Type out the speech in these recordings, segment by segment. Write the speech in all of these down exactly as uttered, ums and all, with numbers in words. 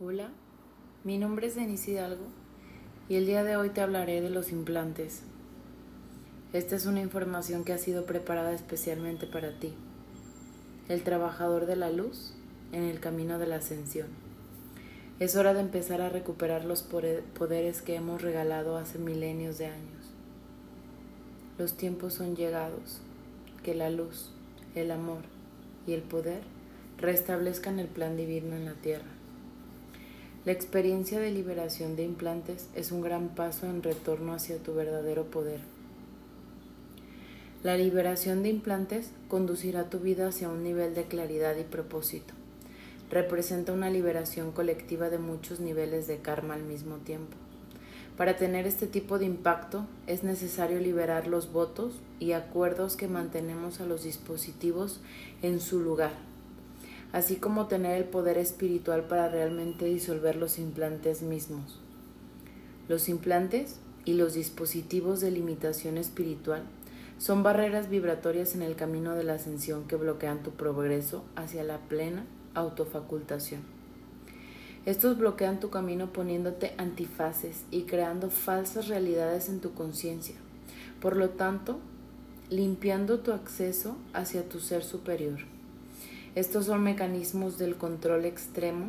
Hola, mi nombre es Denise Hidalgo y el día de hoy te hablaré de los implantes. Esta es una información que ha sido preparada especialmente para ti, el trabajador de la luz en el camino de la ascensión. Es hora de empezar a recuperar los poderes que hemos regalado hace milenios de años. Los tiempos son llegados, que la luz, el amor y el poder restablezcan el plan divino en la tierra. La experiencia de liberación de implantes es un gran paso en retorno hacia tu verdadero poder. La liberación de implantes conducirá tu vida hacia un nivel de claridad y propósito. Representa una liberación colectiva de muchos niveles de karma al mismo tiempo. Para tener este tipo de impacto es necesario liberar los votos y acuerdos que mantenemos a los dispositivos en su lugar, así como tener el poder espiritual para realmente disolver los implantes mismos. Los implantes y los dispositivos de limitación espiritual son barreras vibratorias en el camino de la ascensión que bloquean tu progreso hacia la plena autofacultación. Estos bloquean tu camino poniéndote antifaces y creando falsas realidades en tu conciencia, por lo tanto, limpiando tu acceso hacia tu ser superior. Estos son mecanismos del control extremo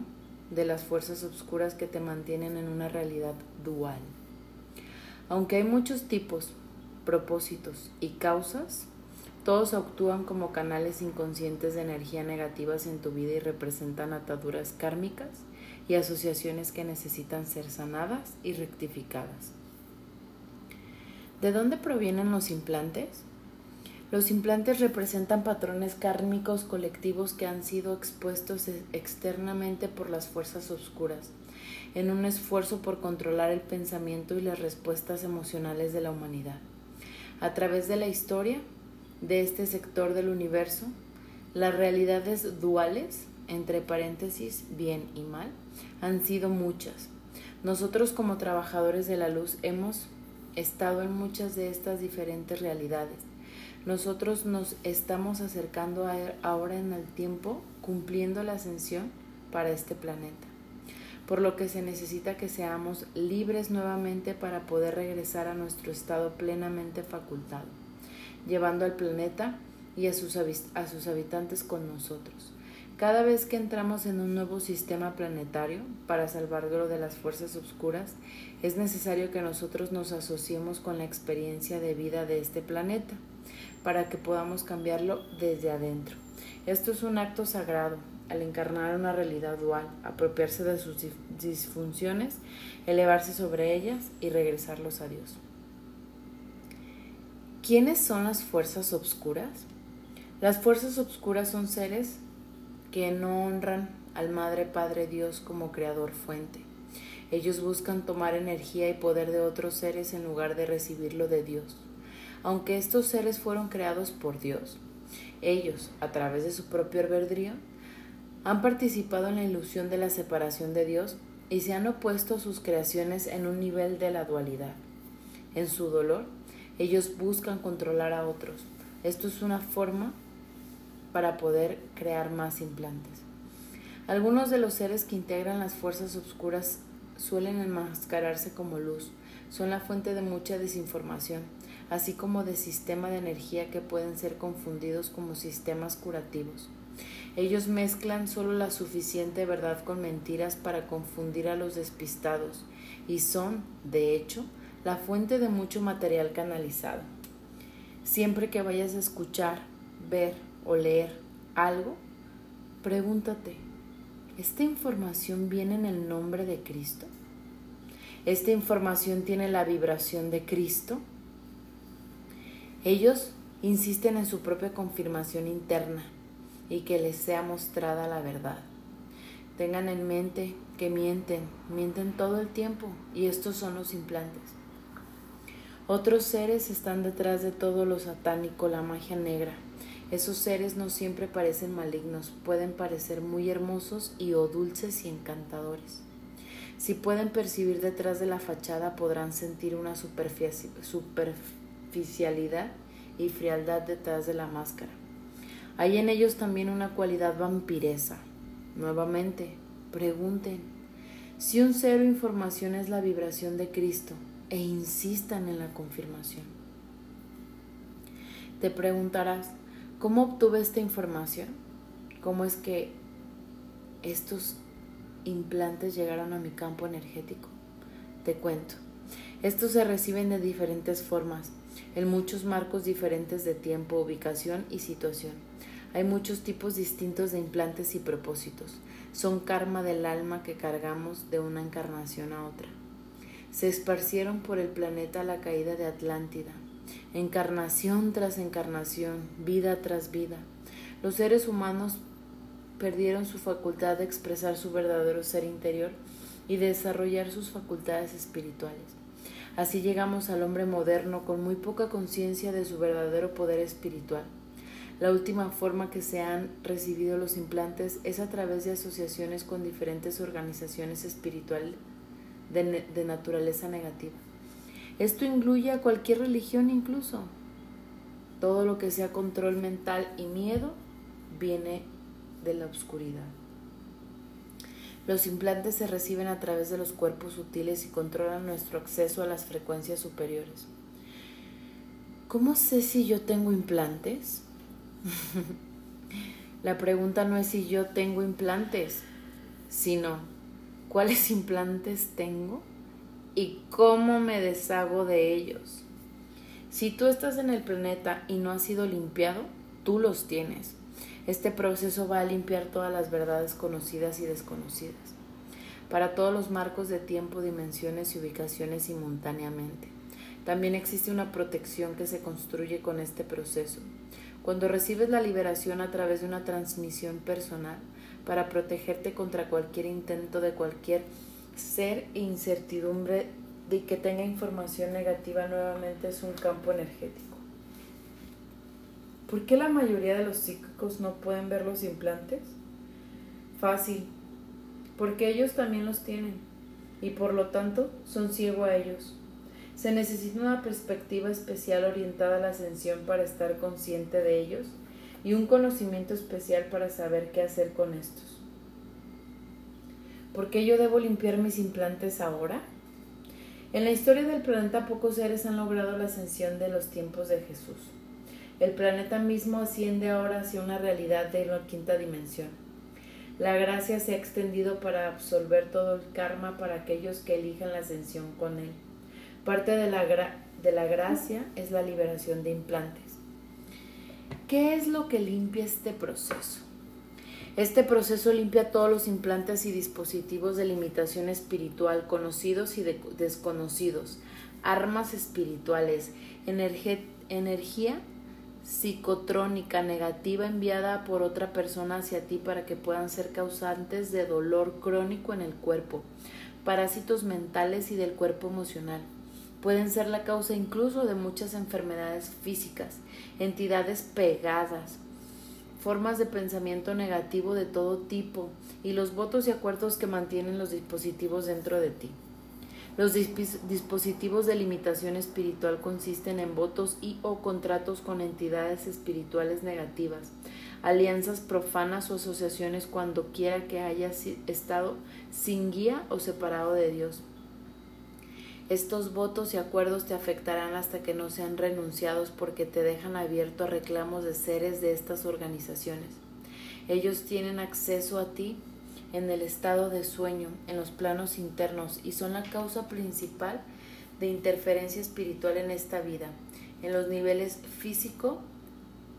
de las fuerzas oscuras que te mantienen en una realidad dual. Aunque hay muchos tipos, propósitos y causas, todos actúan como canales inconscientes de energía negativas en tu vida y representan ataduras kármicas y asociaciones que necesitan ser sanadas y rectificadas. ¿De dónde provienen los implantes? Los implantes representan patrones kármicos colectivos que han sido expuestos externamente por las fuerzas oscuras, en un esfuerzo por controlar el pensamiento y las respuestas emocionales de la humanidad. A través de la historia de este sector del universo, las realidades duales, entre paréntesis, bien y mal, han sido muchas. Nosotros como trabajadores de la luz hemos estado en muchas de estas diferentes realidades. Nosotros nos estamos acercando a ahora en el tiempo, cumpliendo la ascensión para este planeta, por lo que se necesita que seamos libres nuevamente para poder regresar a nuestro estado plenamente facultado, llevando al planeta y a sus, a sus habitantes con nosotros. Cada vez que entramos en un nuevo sistema planetario para salvarlo de las fuerzas oscuras, es necesario que nosotros nos asociemos con la experiencia de vida de este planeta, para que podamos cambiarlo desde adentro. Esto es un acto sagrado, al encarnar una realidad dual, apropiarse de sus disfunciones, elevarse sobre ellas y regresarlos a Dios. ¿Quiénes son las fuerzas oscuras? Las fuerzas oscuras son seres que no honran al Madre Padre Dios como Creador Fuente. Ellos buscan tomar energía y poder de otros seres en lugar de recibirlo de Dios. Aunque estos seres fueron creados por Dios, ellos, a través de su propio albedrío, han participado en la ilusión de la separación de Dios y se han opuesto a sus creaciones en un nivel de la dualidad. En su dolor, ellos buscan controlar a otros. Esto es una forma para poder crear más implantes. Algunos de los seres que integran las fuerzas oscuras suelen enmascararse como luz. Son la fuente de mucha desinformación, así como de sistema de energía que pueden ser confundidos como sistemas curativos. Ellos mezclan solo la suficiente verdad con mentiras para confundir a los despistados y son, de hecho, la fuente de mucho material canalizado. Siempre que vayas a escuchar, ver o leer algo, pregúntate, ¿esta información viene en el nombre de Cristo? ¿Esta información tiene la vibración de Cristo? Ellos insisten en su propia confirmación interna y que les sea mostrada la verdad. Tengan en mente que mienten, mienten todo el tiempo y estos son los implantes. Otros seres están detrás de todo lo satánico, la magia negra. Esos seres no siempre parecen malignos, pueden parecer muy hermosos y o dulces y encantadores. Si pueden percibir detrás de la fachada podrán sentir una superficie, superficie oficialidad y frialdad detrás de la máscara. Hay en ellos también una cualidad vampiresa. Nuevamente, pregunten, Si un cero información es la vibración de Cristo, e insistan en la confirmación. Te preguntarás, ¿cómo obtuve esta información? ¿Cómo es que estos implantes llegaron a mi campo energético? Te cuento. Estos se reciben de diferentes formas, en muchos marcos diferentes de tiempo, ubicación y situación. Hay muchos tipos distintos de implantes y propósitos. Son karma del alma que cargamos de una encarnación a otra. Se esparcieron por el planeta a la caída de Atlántida, encarnación tras encarnación, vida tras vida. Los seres humanos perdieron su facultad de expresar su verdadero ser interior y de desarrollar sus facultades espirituales. Así llegamos al hombre moderno con muy poca conciencia de su verdadero poder espiritual. La última forma que se han recibido los implantes es a través de asociaciones con diferentes organizaciones espirituales de, de naturaleza negativa. Esto incluye a cualquier religión incluso. Todo lo que sea control mental y miedo viene de la oscuridad. Los implantes se reciben a través de los cuerpos sutiles y controlan nuestro acceso a las frecuencias superiores. ¿Cómo sé si yo tengo implantes? La pregunta no es si yo tengo implantes, sino ¿cuáles implantes tengo y cómo me deshago de ellos? Si tú estás en el planeta y no has sido limpiado, tú los tienes. Este proceso va a limpiar todas las verdades conocidas y desconocidas, para todos los marcos de tiempo, dimensiones y ubicaciones simultáneamente. También existe una protección que se construye con este proceso. Cuando recibes la liberación a través de una transmisión personal para protegerte contra cualquier intento de cualquier ser e incertidumbre de que tenga información negativa, nuevamente es un campo energético. ¿Por qué la mayoría de los psíquicos no pueden ver los implantes? Fácil, porque ellos también los tienen y por lo tanto son ciegos a ellos. Se necesita una perspectiva especial orientada a la ascensión para estar consciente de ellos y un conocimiento especial para saber qué hacer con estos. ¿Por qué yo debo limpiar mis implantes ahora? En la historia del planeta pocos seres han logrado la ascensión de los tiempos de Jesús. El planeta mismo asciende ahora hacia una realidad de la quinta dimensión. La gracia se ha extendido para absorber todo el karma para aquellos que elijan la ascensión con él. Parte de la, gra- de la gracia es la liberación de implantes. ¿Qué es lo que limpia este proceso? Este proceso limpia todos los implantes y dispositivos de limitación espiritual, conocidos y de- desconocidos, armas espirituales, energe- energía psicotrónica negativa enviada por otra persona hacia ti para que puedan ser causantes de dolor crónico en el cuerpo, parásitos mentales y del cuerpo emocional. Pueden ser la causa incluso de muchas enfermedades físicas, entidades pegadas, formas de pensamiento negativo de todo tipo y los votos y acuerdos que mantienen los dispositivos dentro de ti. Los disp- dispositivos de limitación espiritual consisten en votos y o contratos con entidades espirituales negativas, alianzas profanas o asociaciones cuando quiera que haya si- estado sin guía o separado de Dios. Estos votos y acuerdos te afectarán hasta que no sean renunciados porque te dejan abierto a reclamos de seres de estas organizaciones. Ellos tienen acceso a ti en el estado de sueño, en los planos internos y son la causa principal de interferencia espiritual en esta vida, en los niveles físico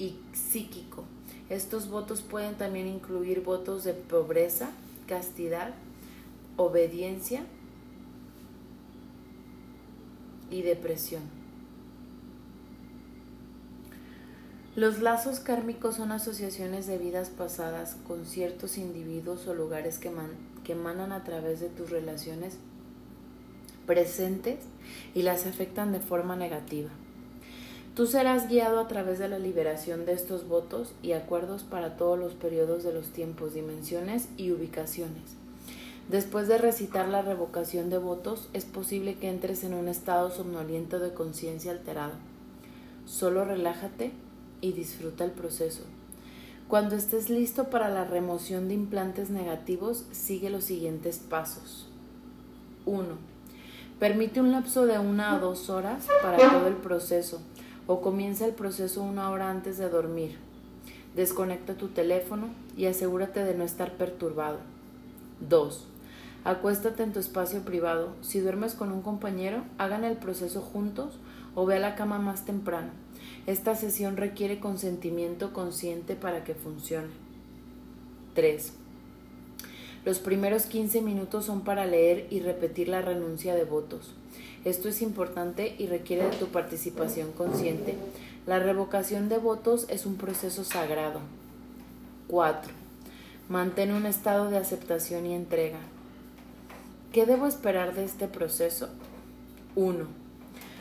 y psíquico. Estos votos pueden también incluir votos de pobreza, castidad, obediencia y depresión. Los lazos kármicos son asociaciones de vidas pasadas con ciertos individuos o lugares que, man, que emanan a través de tus relaciones presentes y las afectan de forma negativa. Tú serás guiado a través de la liberación de estos votos y acuerdos para todos los periodos de los tiempos, dimensiones y ubicaciones. Después de recitar la revocación de votos, es posible que entres en un estado somnoliento de conciencia alterado. Solo relájate y disfruta el proceso. Cuando estés listo para la remoción de implantes negativos, sigue los siguientes pasos. uno. Permite un lapso de una a dos horas para todo el proceso o comienza el proceso una hora antes de dormir. Desconecta tu teléfono y asegúrate de no estar perturbado. dos. Acuéstate en tu espacio privado. Si duermes con un compañero, hagan el proceso juntos o ve a la cama más temprano. Esta sesión requiere consentimiento consciente para que funcione. tres. Los primeros quince minutos son para leer y repetir la renuncia de votos. Esto es importante y requiere de tu participación consciente. La revocación de votos es un proceso sagrado. cuatro. Mantén un estado de aceptación y entrega. ¿Qué debo esperar de este proceso? uno.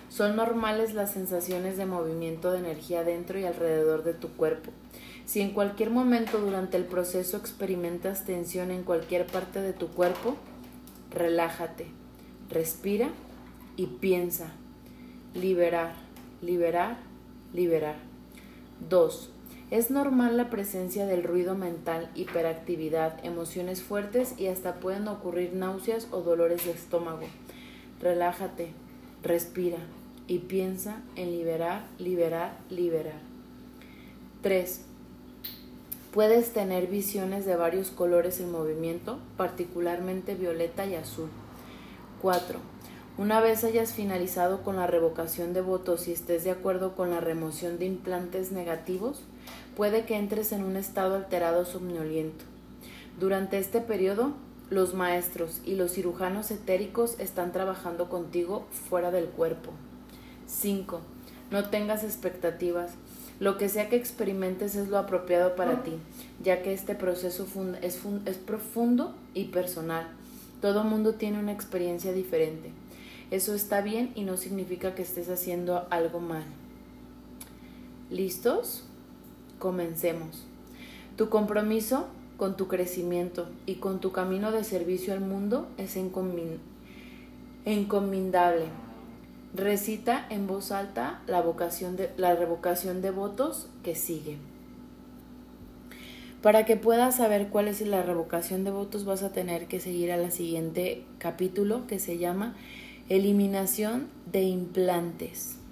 Son normales las sensaciones de movimiento de energía dentro y alrededor de tu cuerpo. Si en cualquier momento durante el proceso experimentas tensión en cualquier parte de tu cuerpo, relájate, respira y piensa. Liberar, liberar, liberar. dos. Es normal la presencia del ruido mental, hiperactividad, emociones fuertes y hasta pueden ocurrir náuseas o dolores de estómago. Relájate, respira y piensa en liberar, liberar, liberar. tres. Puedes tener visiones de varios colores en movimiento, particularmente violeta y azul. cuatro. Una vez hayas finalizado con la revocación de votos y estés de acuerdo con la remoción de implantes negativos, puede que entres en un estado alterado somnoliento. Durante este periodo, los maestros y los cirujanos etéricos están trabajando contigo fuera del cuerpo. cinco. No tengas expectativas. Lo que sea que experimentes es lo apropiado para ti, ya que este proceso es, es profundo y personal. Todo mundo tiene una experiencia diferente. Eso está bien y no significa que estés haciendo algo mal. ¿Listos? Comencemos. Tu compromiso con tu crecimiento y con tu camino de servicio al mundo es encomendable. Recita en voz alta la, vocación de, la revocación de votos que sigue. Para que puedas saber cuál es la revocación de votos, vas a tener que seguir al siguiente capítulo que se llama Eliminación de implantes.